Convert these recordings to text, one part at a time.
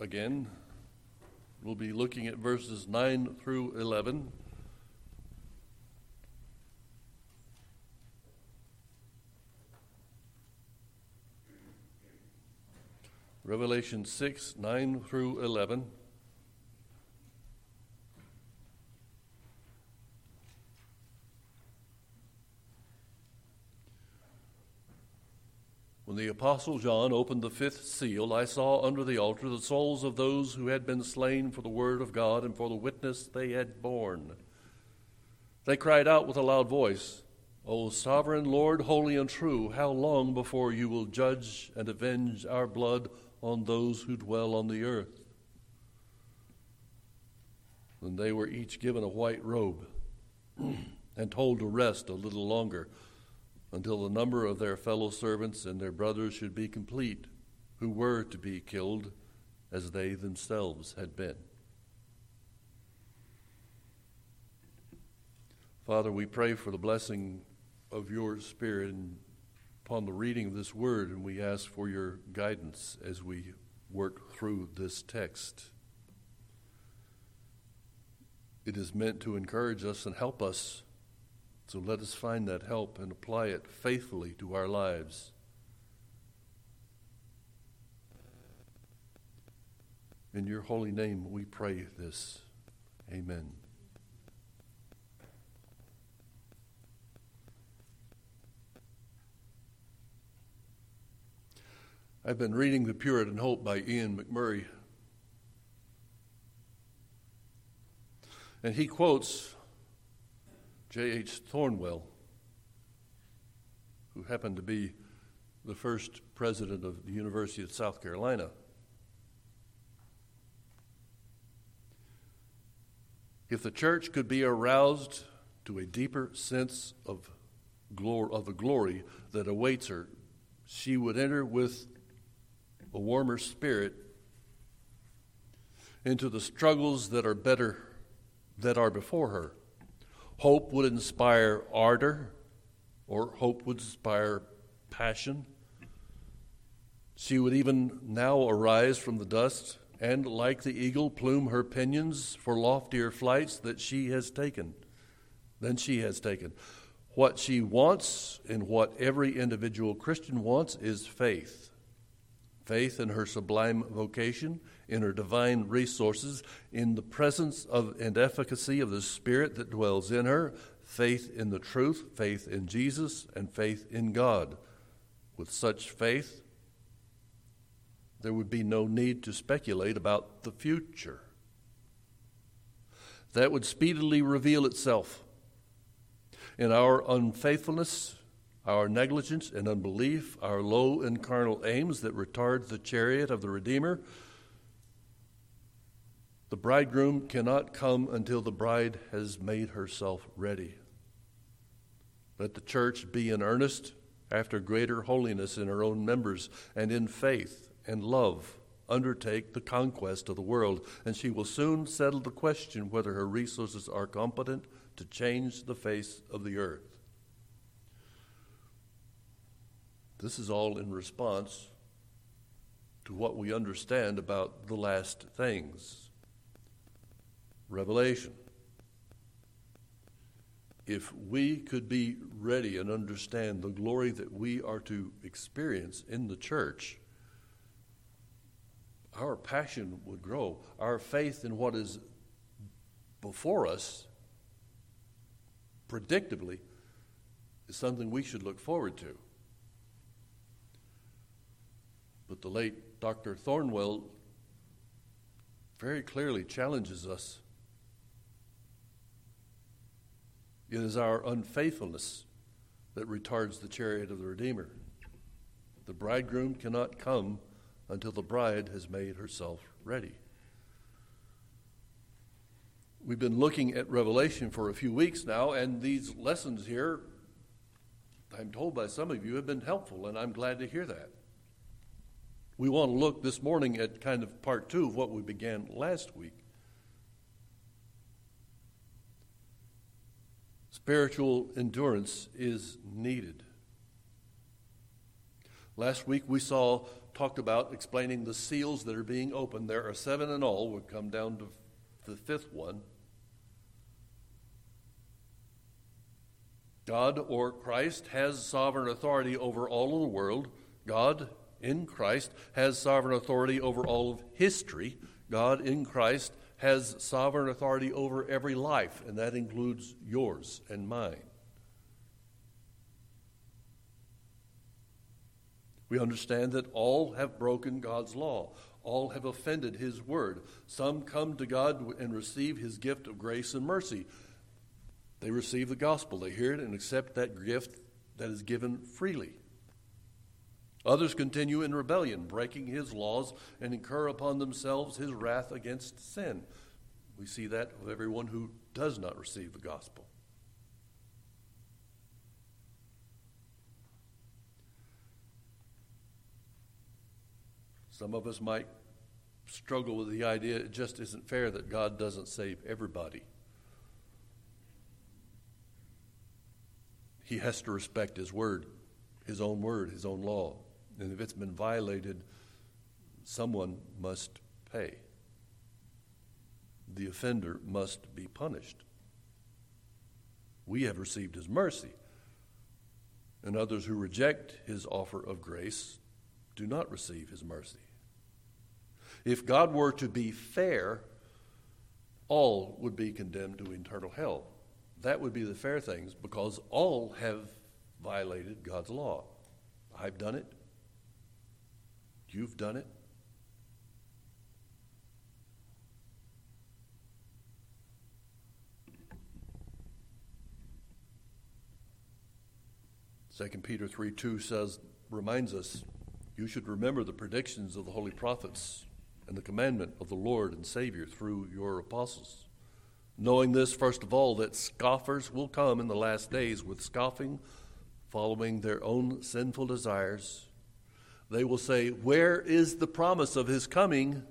again. We'll be looking at verses 9 through 11. Revelation 6, 9 through 11. When the Apostle John opened the fifth seal, I saw under the altar the souls of those who had been slain for the word of God and for the witness they had borne. They cried out with a loud voice, O sovereign Lord, holy and true, how long before you will judge and avenge our blood on those who dwell on the earth? Then they were each given a white robe and told to rest a little longer, until the number of their fellow servants and their brothers should be complete, who were to be killed as they themselves had been. Father, we pray for the blessing of your Spirit upon the reading of this word, and we ask for your guidance as we work through this text. It is meant to encourage us and help us. So let us find that help and apply it faithfully to our lives. In your holy name we pray this. Amen. I've been reading The Puritan Hope by Ian McMurray. And he quotes J.H. Thornwell, who happened to be the first president of the University of South Carolina. If the church could be aroused to a deeper sense of the glory that awaits her, she would enter with a warmer spirit into the struggles that are before her. Hope would inspire ardor, or hope would inspire passion. She would even now arise from the dust and, like the eagle, plume her pinions for loftier flights than she has taken. What she wants, and what every individual Christian wants, is faith. Faith in her sublime vocation, in her divine resources, in the presence and efficacy of the Spirit that dwells in her, faith in the truth, faith in Jesus, and faith in God. With such faith, there would be no need to speculate about the future. That would speedily reveal itself in our unfaithfulness, our negligence and unbelief, our low and carnal aims that retard the chariot of the Redeemer. The bridegroom cannot come until the bride has made herself ready. Let the church be in earnest after greater holiness in her own members, and in faith and love undertake the conquest of the world, and she will soon settle the question whether her resources are competent to change the face of the earth. This is all in response to what we understand about the last things. Revelation. If we could be ready and understand the glory that we are to experience in the church, our passion would grow. Our faith in what is before us, predictably, is something we should look forward to. But the late Dr. Thornwell very clearly challenges us. It is our unfaithfulness that retards the chariot of the Redeemer. The bridegroom cannot come until the bride has made herself ready. We've been looking at Revelation for a few weeks now, and these lessons here, I'm told by some of you, have been helpful, and I'm glad to hear that. We want to look this morning at kind of part two of what we began last week. Spiritual endurance is needed. Last week we saw talked about explaining the seals that are being opened. There are seven in all. We'll come down to the fifth one. God, or Christ, has sovereign authority over all of the world. God in Christ has sovereign authority over all of history. God in Christ has sovereign authority over every life, and that includes yours and mine. We understand that all have broken God's law. All have offended his word. Some come to God and receive his gift of grace and mercy. They receive the gospel. They hear it and accept that gift that is given freely. Others continue in rebellion, breaking his laws, and incur upon themselves his wrath against sin. We see that of everyone who does not receive the gospel. Some of us might struggle with the idea it just isn't fair that God doesn't save everybody. He has to respect his word, his own law. And if it's been violated, someone must pay. The offender must be punished. We have received his mercy, and others who reject his offer of grace do not receive his mercy. If God were to be fair, all would be condemned to eternal hell. That would be the fair things, because all have violated God's law. I've done it. You've done it. Second Peter 3:2 says, reminds us, you should remember the predictions of the holy prophets and the commandment of the Lord and Savior through your apostles. Knowing this, first of all, that scoffers will come in the last days with scoffing, following their own sinful desires. They will say, where is the promise of his coming?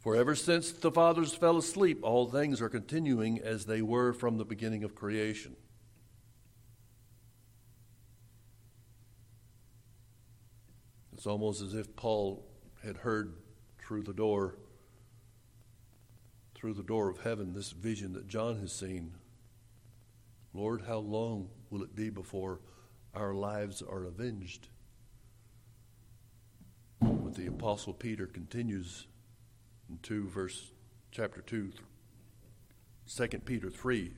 For ever since the fathers fell asleep, all things are continuing as they were from the beginning of creation. It's almost as if Paul had heard through the door of heaven, this vision that John has seen. Lord, how long will it be before our lives are avenged? But the Apostle Peter continues in chapter 2, 2 Peter 3,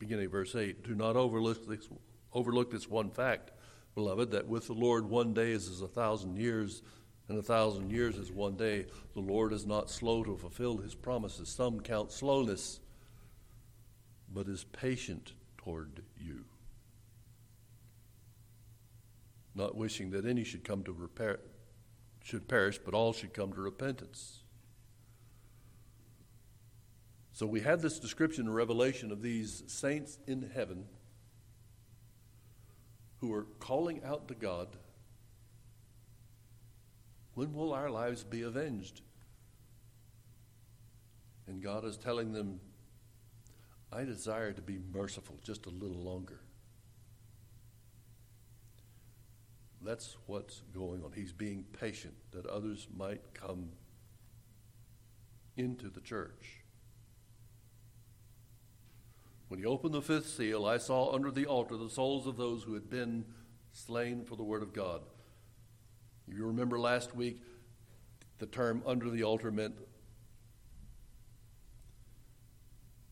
beginning of verse 8, do not overlook this one fact, beloved, that with the Lord 1 day is as 1,000 years, and 1,000 years is 1 day. The Lord is not slow to fulfill his promises. Some count slowness, but is patient toward you, not wishing that any should perish, but all should come to repentance. So we have this description in Revelation of these saints in heaven who are calling out to God, when will our lives be avenged? And God is telling them, I desire to be merciful just a little longer. That's what's going on. He's being patient that others might come into the church. When he opened the fifth seal, I saw under the altar the souls of those who had been slain for the word of God. You remember last week, the term under the altar meant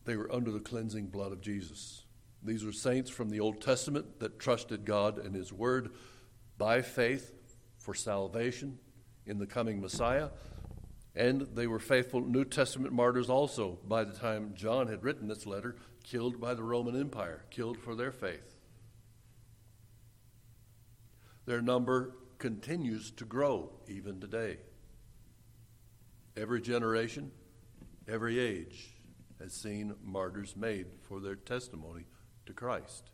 they were under the cleansing blood of Jesus. These were saints from the Old Testament that trusted God and his word by faith for salvation in the coming Messiah. And they were faithful New Testament martyrs also by the time John had written this letter, killed by the Roman Empire, killed for their faith. Their number continues to grow even today. Every generation, every age has seen martyrs made for their testimony to Christ.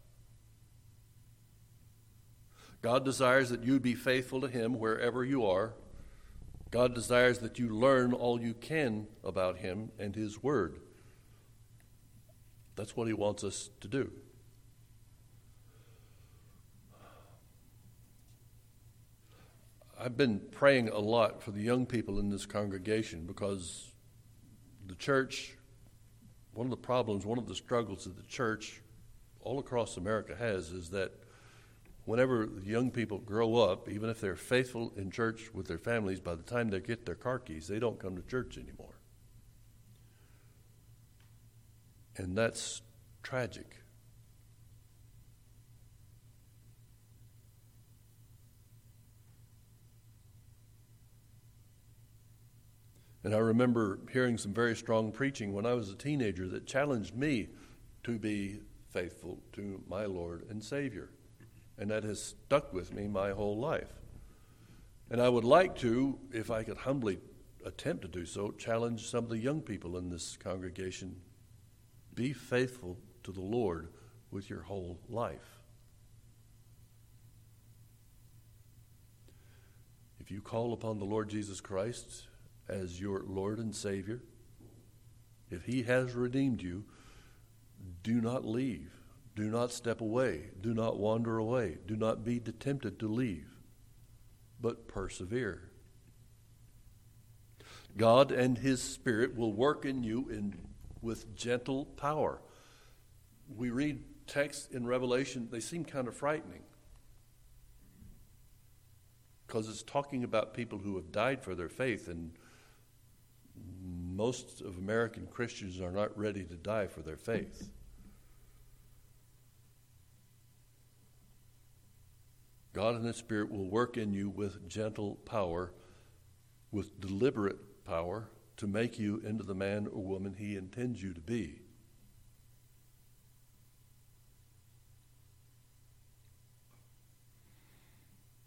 God desires that you be faithful to him wherever you are. God desires that you learn all you can about him and his word. That's what he wants us to do. I've been praying a lot for the young people in this congregation, because the church, one of the problems, one of the struggles that the church all across America has is that whenever young people grow up, even if they're faithful in church with their families, by the time they get their car keys, they don't come to church anymore. And that's tragic. And I remember hearing some very strong preaching when I was a teenager that challenged me to be faithful to my Lord and Savior. And that has stuck with me my whole life. And I would like to, if I could humbly attempt to do so, challenge some of the young people in this congregation. Be faithful to the Lord with your whole life. If you call upon the Lord Jesus Christ as your Lord and Savior, if He has redeemed you, do not leave. Do not step away. Do not wander away. Do not be tempted to leave, but persevere. God and His Spirit will work in you with gentle power. We read texts in Revelation, they seem kind of frightening, because it's talking about people who have died for their faith, and most of American Christians are not ready to die for their faith. God and His Spirit will work in you with gentle power, with deliberate power, to make you into the man or woman He intends you to be.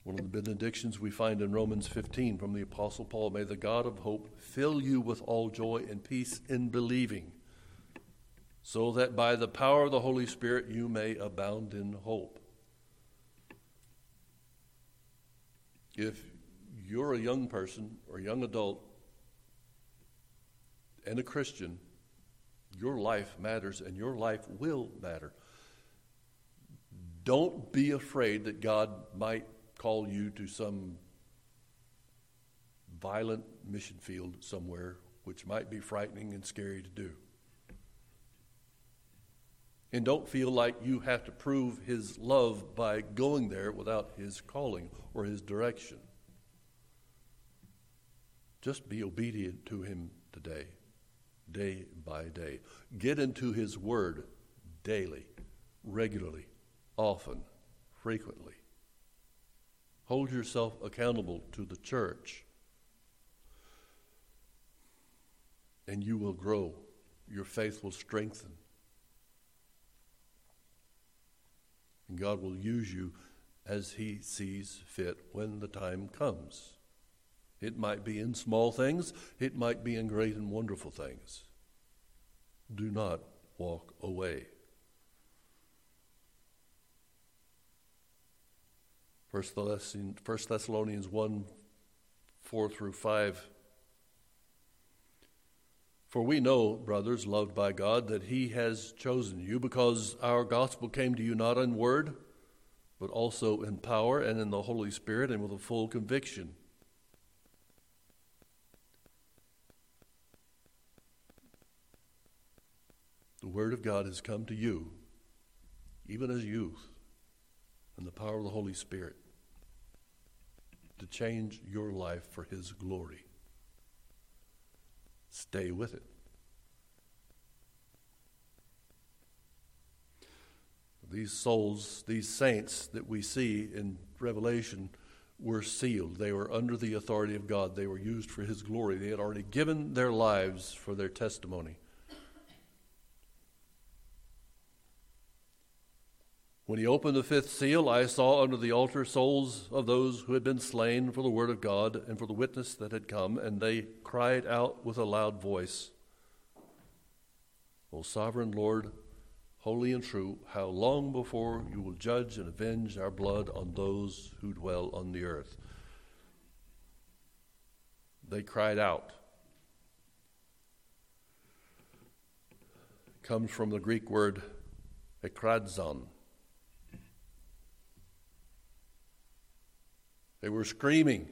One of the benedictions we find in Romans 15 from the Apostle Paul: may the God of hope fill you with all joy and peace in believing, so that by the power of the Holy Spirit you may abound in hope. If you're a young person or young adult and a Christian, your life matters, and your life will matter. Don't be afraid that God might call you to some violent mission field somewhere, which might be frightening and scary to do. And don't feel like you have to prove His love by going there without His calling or His direction. Just be obedient to Him today, day by day. Get into His Word daily, regularly, often, frequently. Hold yourself accountable to the church, and you will grow. Your faith will strengthen. And God will use you as He sees fit when the time comes. It might be in small things. It might be in great and wonderful things. Do not walk away. 1 Thessalonians 1, 4 through 5. For we know, brothers, loved by God, that He has chosen you, because our gospel came to you not in word, but also in power and in the Holy Spirit and with a full conviction. The Word of God has come to you, even as youth, in the power of the Holy Spirit, to change your life for His glory. Stay with it. These souls, these saints that we see in Revelation, were sealed. They were under the authority of God. They were used for His glory. They had already given their lives for their testimony. When He opened the fifth seal, I saw under the altar souls of those who had been slain for the word of God and for the witness that had come, and they cried out with a loud voice, O sovereign Lord, holy and true, how long before you will judge and avenge our blood on those who dwell on the earth? They cried out. It comes from the Greek word ekradzon. They were screaming.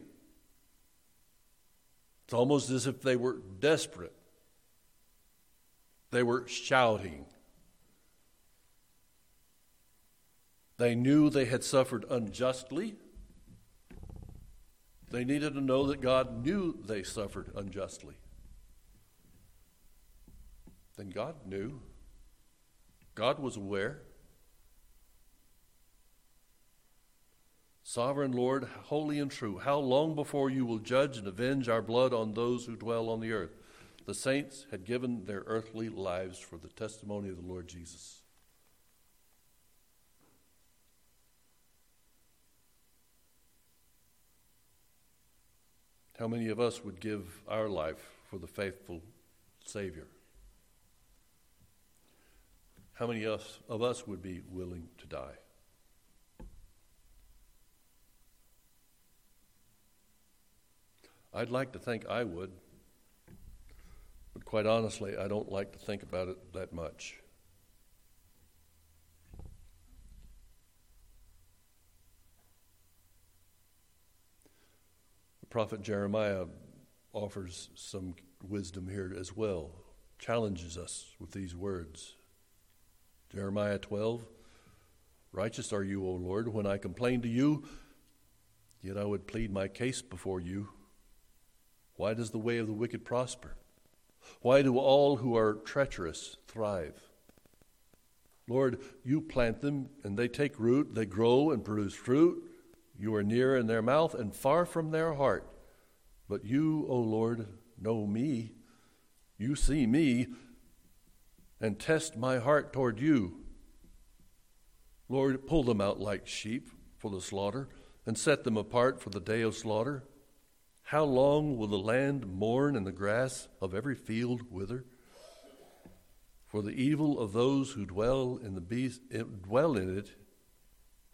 It's almost as if they were desperate. They were shouting. They knew they had suffered unjustly. They needed to know that God knew they suffered unjustly. Then God knew. God was aware. Sovereign Lord, holy and true, how long before you will judge and avenge our blood on those who dwell on the earth? The saints had given their earthly lives for the testimony of the Lord Jesus. How many of us would give our life for the faithful Savior? How many of us would be willing to die? I'd like to think I would, but quite honestly, I don't like to think about it that much. The prophet Jeremiah offers some wisdom here as well, challenges us with these words. Jeremiah 12, righteous are you, O Lord, when I complain to you, yet I would plead my case before you. Why does the way of the wicked prosper? Why do all who are treacherous thrive? Lord, you plant them, and they take root, they grow and produce fruit. You are near in their mouth and far from their heart. But you, O Lord, know me. You see me, and test my heart toward you. Lord, pull them out like sheep for the slaughter, and set them apart for the day of slaughter. How long will the land mourn and the grass of every field wither? For the evil of those who dwell in it,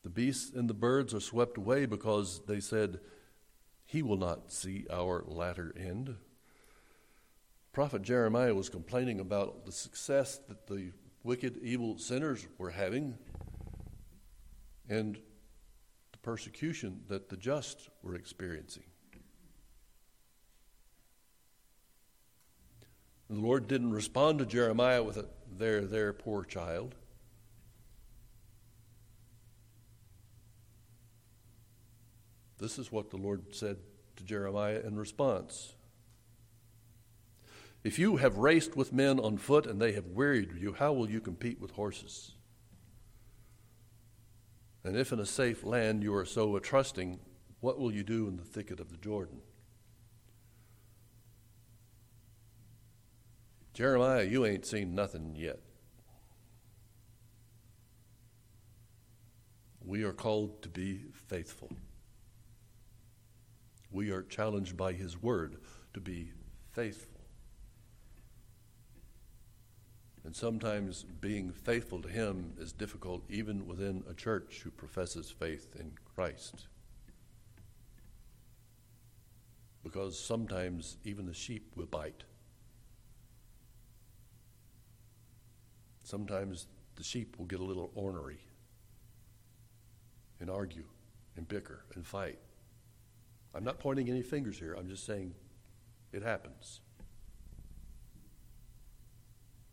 the beasts and the birds are swept away because they said, he will not see our latter end. Prophet Jeremiah was complaining about the success that the wicked, evil sinners were having and the persecution that the just were experiencing. The Lord didn't respond to Jeremiah with a, there, poor child. This is what the Lord said to Jeremiah in response. If you have raced with men on foot and they have wearied you, how will you compete with horses? And if in a safe land you are so trusting, what will you do in the thicket of the Jordan? Jeremiah, you ain't seen nothing yet. We are called to be faithful. We are challenged by his word to be faithful. And sometimes being faithful to him is difficult even within a church who professes faith in Christ. Because sometimes even the sheep will bite. Sometimes the sheep will get a little ornery and argue and bicker and fight. I'm not pointing any fingers here. I'm just saying it happens.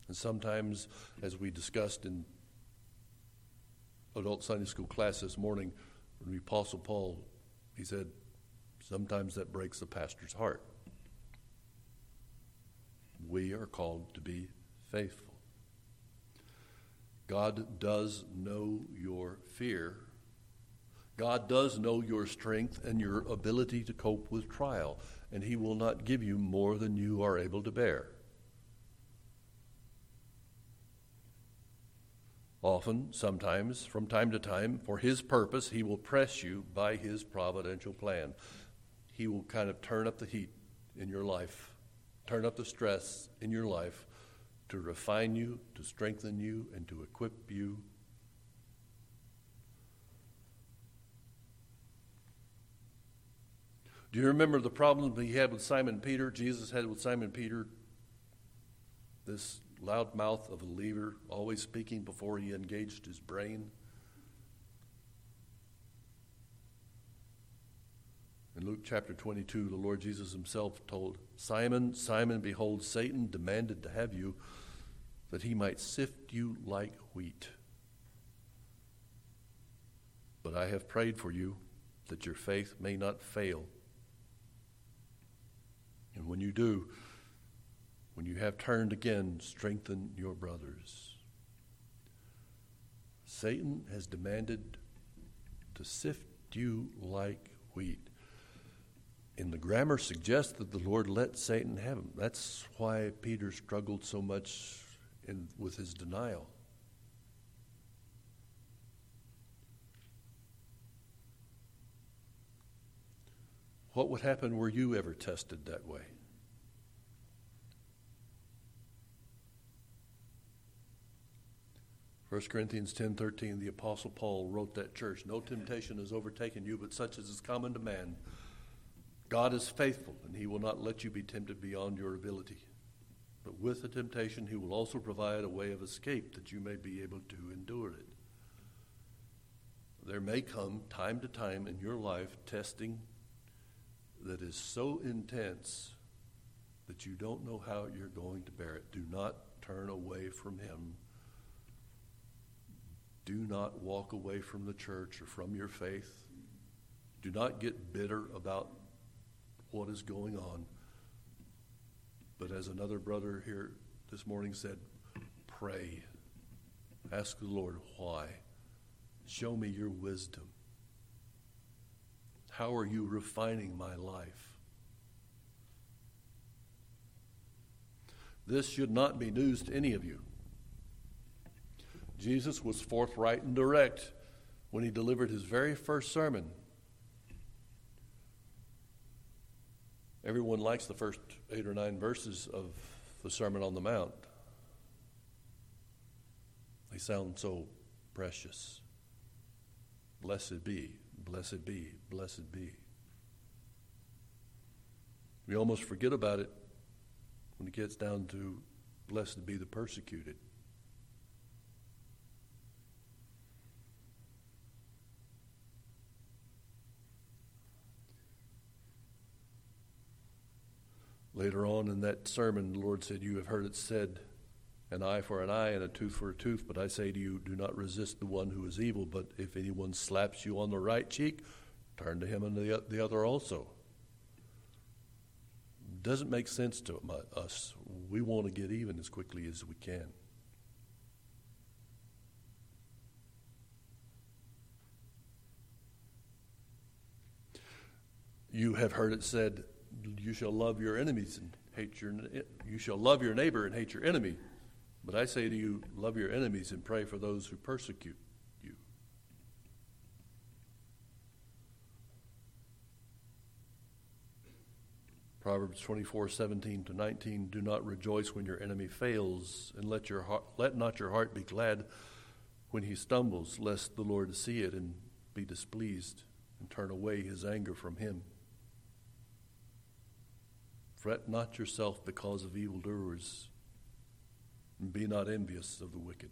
And sometimes, as we discussed in adult Sunday school class this morning, when the Apostle Paul, he said, sometimes that breaks the pastor's heart. We are called to be faithful. God does know your fear. God does know your strength and your ability to cope with trial, and he will not give you more than you are able to bear. Often, sometimes, from time to time, for his purpose, he will press you by his providential plan. He will kind of turn up the heat in your life, turn up the stress in your life, to refine you, to strengthen you, and to equip you. Do you remember the problem he had with Simon Peter, Jesus had with Simon Peter? This loud mouth of a believer, always speaking before he engaged his brain. In Luke chapter 22, the Lord Jesus himself told Simon, Simon, behold, Satan demanded to have you that he might sift you like wheat. But I have prayed for you that your faith may not fail. And when you do, when you have turned again, strengthen your brothers. Satan has demanded to sift you like wheat. And the grammar suggests that the Lord let Satan have him. That's why Peter struggled so much with his denial. What would happen were you ever tested that way? First Corinthians 10:13, the Apostle Paul wrote that church, no temptation has overtaken you, but such as is common to man. God is faithful, and he will not let you be tempted beyond your ability. But with the temptation, he will also provide a way of escape that you may be able to endure it. There may come, time to time in your life, testing that is so intense that you don't know how you're going to bear it. Do not turn away from him. Do not walk away from the church or from your faith. Do not get bitter about what is going on. But as another brother here this morning said, pray. Ask the Lord why. Show me your wisdom. How are you refining my life? This should not be news to any of you. Jesus was forthright and direct when he delivered his very first sermon. Everyone likes the first 8 or 9 verses of the Sermon on the Mount. They sound so precious. Blessed be, blessed be, blessed be. We almost forget about it when it gets down to blessed be the persecuted. Later on in that sermon, the Lord said, you have heard it said, an eye for an eye and a tooth for a tooth, but I say to you, do not resist the one who is evil, but if anyone slaps you on the right cheek, turn to him and the other also. Doesn't make sense to us. We want to get even as quickly as we can. You have heard it said, you shall love your enemies and hate your. You shall love your neighbor and hate your enemy. But I say to you, love your enemies and pray for those who persecute you. Proverbs 24:17-19. Do not rejoice when your enemy fails, and let not your heart be glad when he stumbles, lest the Lord see it and be displeased and turn away his anger from him. Fret not yourself because of evildoers, and be not envious of the wicked.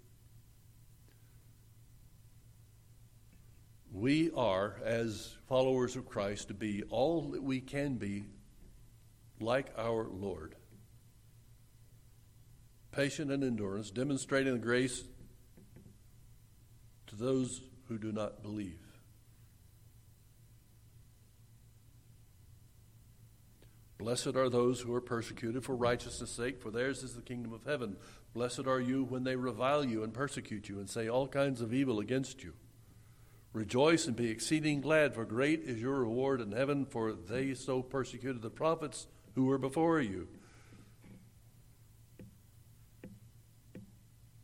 We are, as followers of Christ, to be all that we can be like our Lord. Patient in endurance, demonstrating the grace to those who do not believe. Blessed are those who are persecuted for righteousness' sake, for theirs is the kingdom of heaven. Blessed are you when they revile you and persecute you and say all kinds of evil against you. Rejoice and be exceeding glad, for great is your reward in heaven, for they so persecuted the prophets who were before you.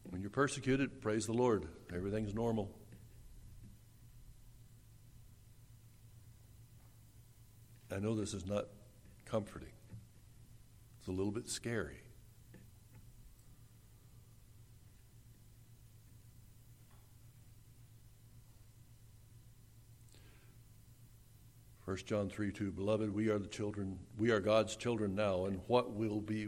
When you're persecuted, praise the Lord. Everything's normal. I know this is not comforting. It's a little bit scary. First John 3:2, beloved, we are God's children now, and what we will be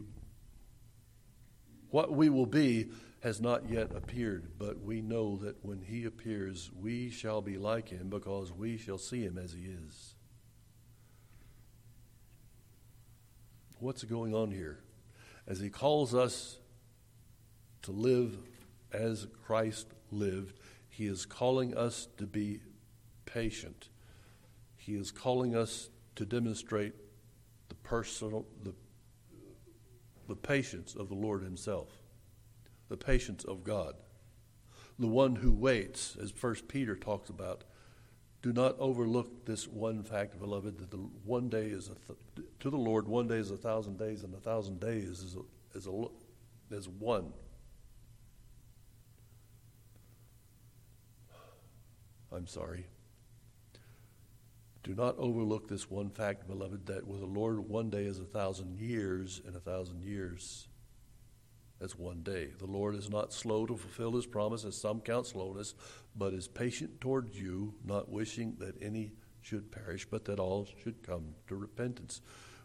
has not yet appeared, but we know that when he appears, we shall be like him because we shall see him as he is. what's going on here as he calls us to live as Christ lived. He is calling us to be patient. He is calling us to demonstrate the patience of the Lord himself, the patience of God, the one who waits, as 1 Peter talks about. Do not overlook this one fact, beloved, that one day is to the Lord, one day is 1,000 days, and 1,000 days is one. I'm sorry. Do not overlook this one fact, beloved, that with the Lord one day is 1,000 years, and 1,000 years as one day. The Lord is not slow to fulfill his promise, as some count slowness, but is patient toward you, not wishing that any should perish, but that all should come to repentance.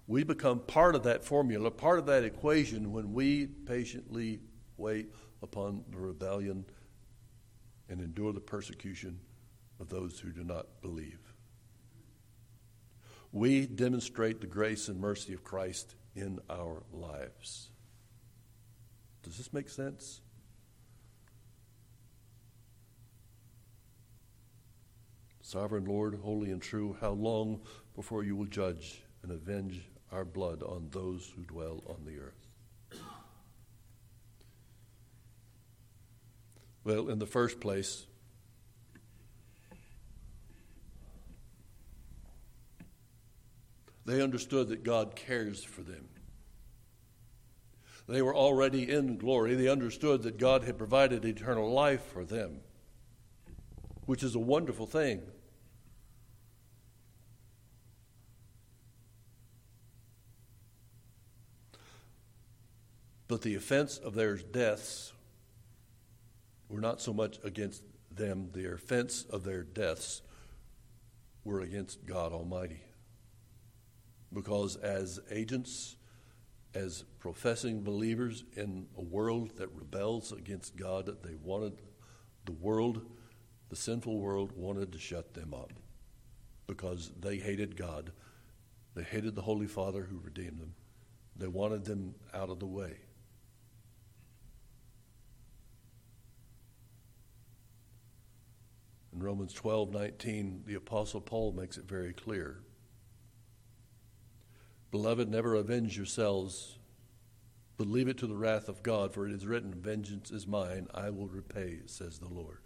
We become part of that formula, part of that equation, when we patiently wait upon the rebellion and endure the persecution of those who do not believe. We demonstrate the grace and mercy of Christ in our lives. Does this make sense? Sovereign Lord, holy and true, how long before you will judge and avenge our blood on those who dwell on the earth? Well, in the first place, they understood that God cares for them. They were already in glory. They understood that God had provided eternal life for them, which is a wonderful thing. But the offense of their deaths were not so much against them. The offense of their deaths were against God Almighty. Because as agents, as professing believers in a world that rebels against God, they wanted the world, the sinful world, wanted to shut them up because they hated God. They hated the Holy Father who redeemed them. They wanted them out of the way. In Romans 12:19, the Apostle Paul makes it very clear. Beloved, never avenge yourselves, but leave it to the wrath of God, for it is written, vengeance is mine, I will repay, says the Lord.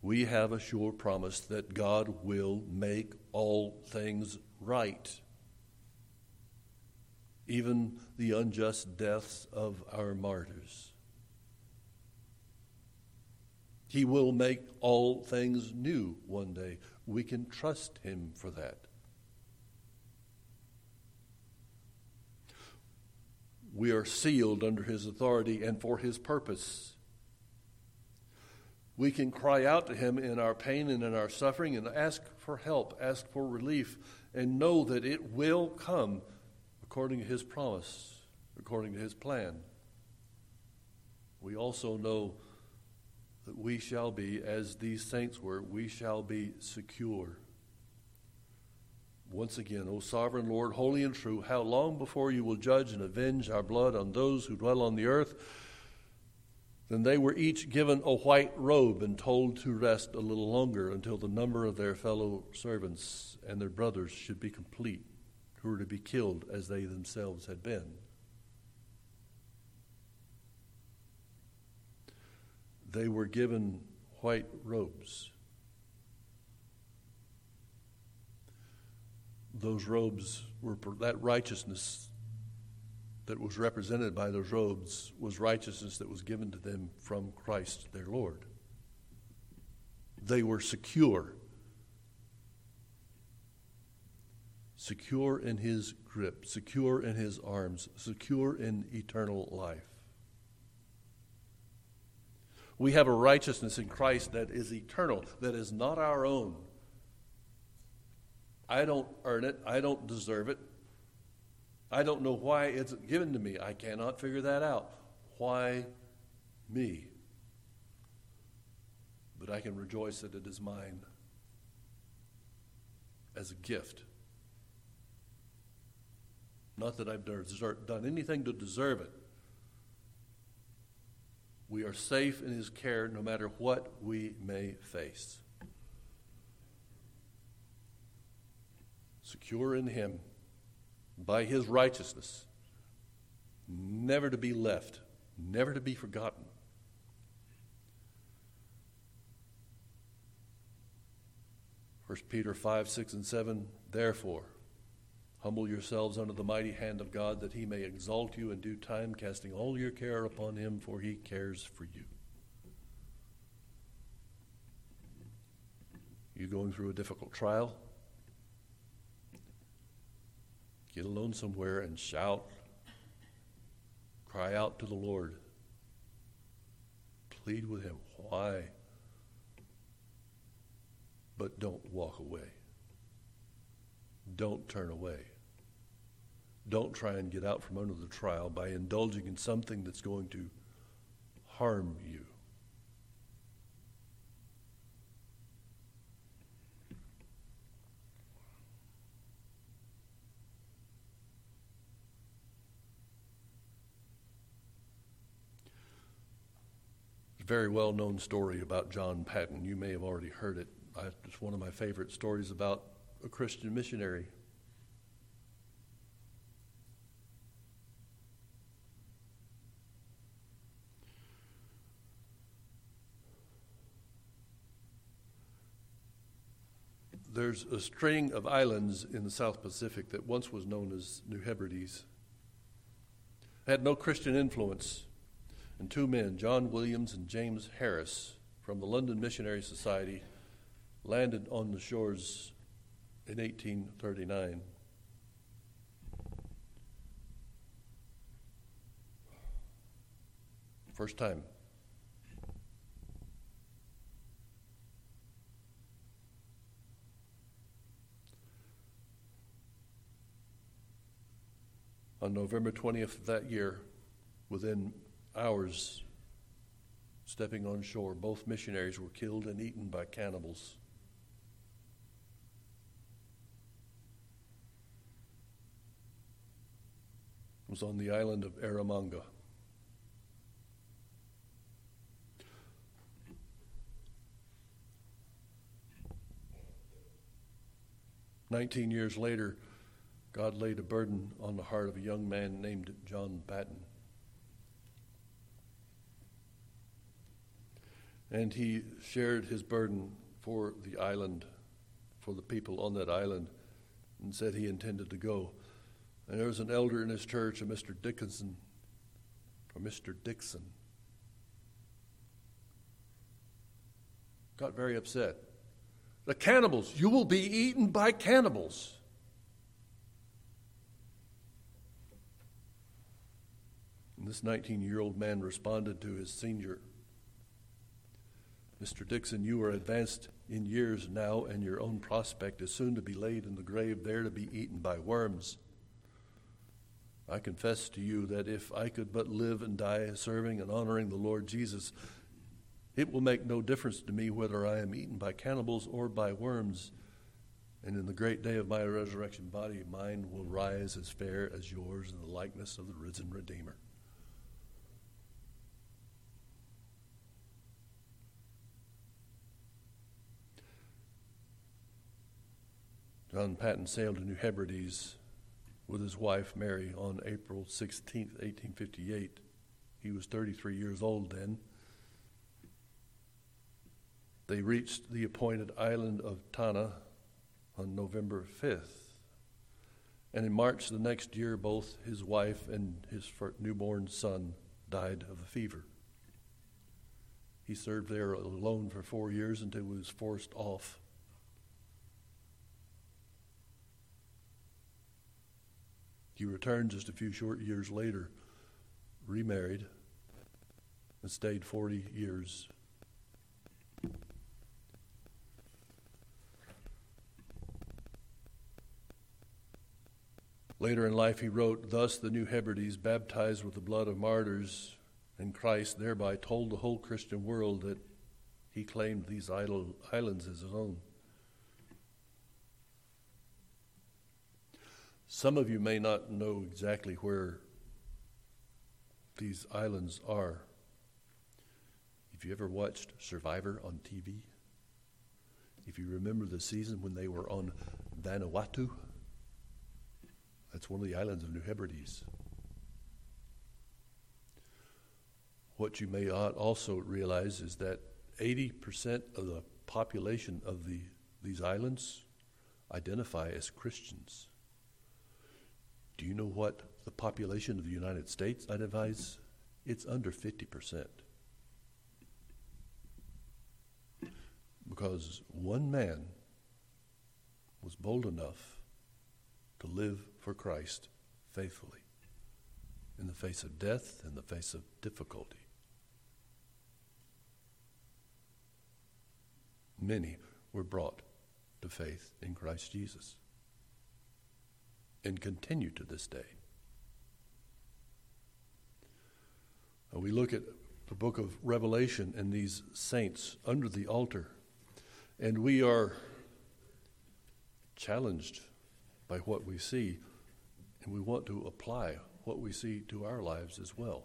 We have a sure promise that God will make all things right, even the unjust deaths of our martyrs. He will make all things new one day. We can trust him for that. We are sealed under his authority and for his purpose. We can cry out to him in our pain and in our suffering and ask for help, ask for relief, and know that it will come according to his promise, according to his plan. We also know that we shall be, as these saints were, we shall be secure. Once again, O sovereign Lord, holy and true, how long before you will judge and avenge our blood on those who dwell on the earth? Then they were each given a white robe and told to rest a little longer until the number of their fellow servants and their brothers should be complete, who were to be killed as they themselves had been. They were given white robes. Those robes were, that righteousness that was represented by those robes was righteousness that was given to them from Christ their Lord. They were secure in his grip, secure in his arms, secure in eternal life. We have a righteousness in Christ that is eternal, that is not our own. I don't earn it. I don't deserve it. I don't know why it's given to me. I cannot figure that out. Why me? But I can rejoice that it is mine as a gift. Not that I've done anything to deserve it. We are safe in his care no matter what we may face. Secure in him by his righteousness, never to be left, never to be forgotten. First Peter 5, 6, and 7, therefore, humble yourselves under the mighty hand of God that he may exalt you in due time, casting all your care upon him, for he cares for you. You going through a difficult trial? Get alone somewhere and shout. Cry out to the Lord. Plead with him. Why? But don't walk away. Don't turn away. Don't try and get out from under the trial by indulging in something that's going to harm you. Very well-known story about John Patton. You may have already heard it. It's one of my favorite stories about a Christian missionary. There's a string of islands in the South Pacific that once was known as New Hebrides. It had no Christian influence. And two men, John Williams and James Harris, from the London Missionary Society, landed on the shores in 1839. First time. On November 20th of that year, within hours, stepping on shore, both missionaries were killed and eaten by cannibals. It was on the island of Aramanga. Nineteen years later, God laid a burden on the heart of a young man named John Patton. And he shared his burden for the island, for the people on that island, and said he intended to go. And there was an elder in his church, a Mr. Dixon, got very upset. The cannibals, you will be eaten by cannibals. And this 19-year-old man responded to his senior, Mr. Dixon, you are advanced in years now, and your own prospect is soon to be laid in the grave, there to be eaten by worms. I confess to you that if I could but live and die serving and honoring the Lord Jesus, it will make no difference to me whether I am eaten by cannibals or by worms, and in the great day of my resurrection body, mine will rise as fair as yours in the likeness of the risen Redeemer. John Patton sailed to New Hebrides with his wife, Mary, on April 16, 1858. He was 33 years old then. They reached the appointed island of Tanna on November 5th. And in March the next year, both his wife and his newborn son died of a fever. He served there alone for 4 years until he was forced off. He returned just a few short years later, remarried, and stayed 40 years. Later in life he wrote, thus the New Hebrides, baptized with the blood of martyrs, and Christ thereby told the whole Christian world that he claimed these islands as his own. Some of you may not know exactly where these islands are. If you ever watched Survivor on TV, if you remember the season when they were on Vanuatu, that's one of the islands of New Hebrides. What you may also realize is that 80% of the population of these islands identify as Christians. Do you know what the population of the United States identifies? It's under 50%. Because one man was bold enough to live for Christ faithfully in the face of death, in the face of difficulty. Many were brought to faith in Christ Jesus and continue to this day. Now we look at the book of Revelation and these saints under the altar, and we are challenged by what we see, and we want to apply what we see to our lives as well.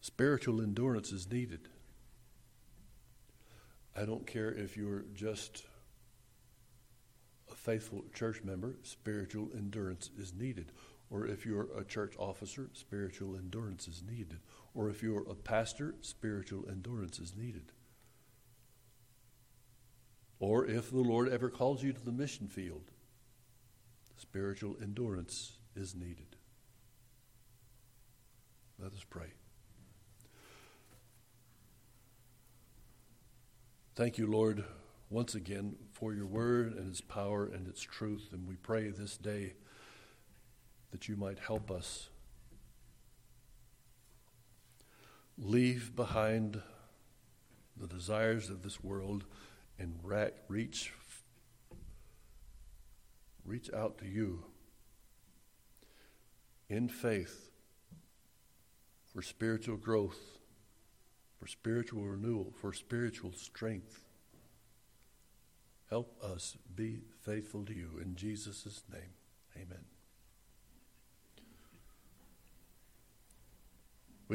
Spiritual endurance is needed. I don't care if you're just a faithful church member, spiritual endurance is needed. Or if you're a church officer, spiritual endurance is needed. Or if you're a pastor, spiritual endurance is needed. Or if the Lord ever calls you to the mission field, spiritual endurance is needed. Let us pray. Thank you, Lord, once again for your word and its power and its truth. And we pray this day that you might help us leave behind the desires of this world and reach out to you in faith for spiritual growth, for spiritual renewal, for spiritual strength. Help us be faithful to you. In Jesus' name, amen.